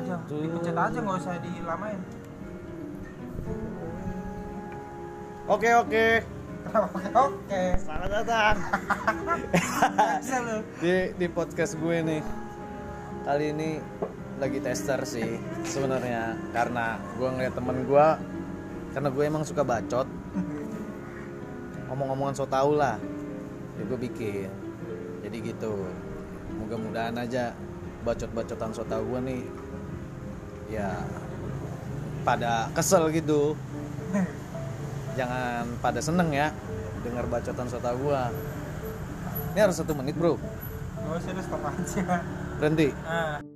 aja, dipencet aja, nggak usah dilamain. Oke. Oke. Selamat datang. Di podcast gue nih. Kali ini lagi tester sih sebenarnya, karena gue ngeliat temen gue, karena gue emang suka bacot, omong-omongan so tau lah. Jadi gue bikin. Jadi gitu. Mudah-mudahan aja bacot-bacotan so tau gue nih ya pada kesel gitu. Jangan pada seneng ya dengar bacotan so tau gue. Ini harus 1 menit bro. Gak usah, udah stop aja. Berhenti.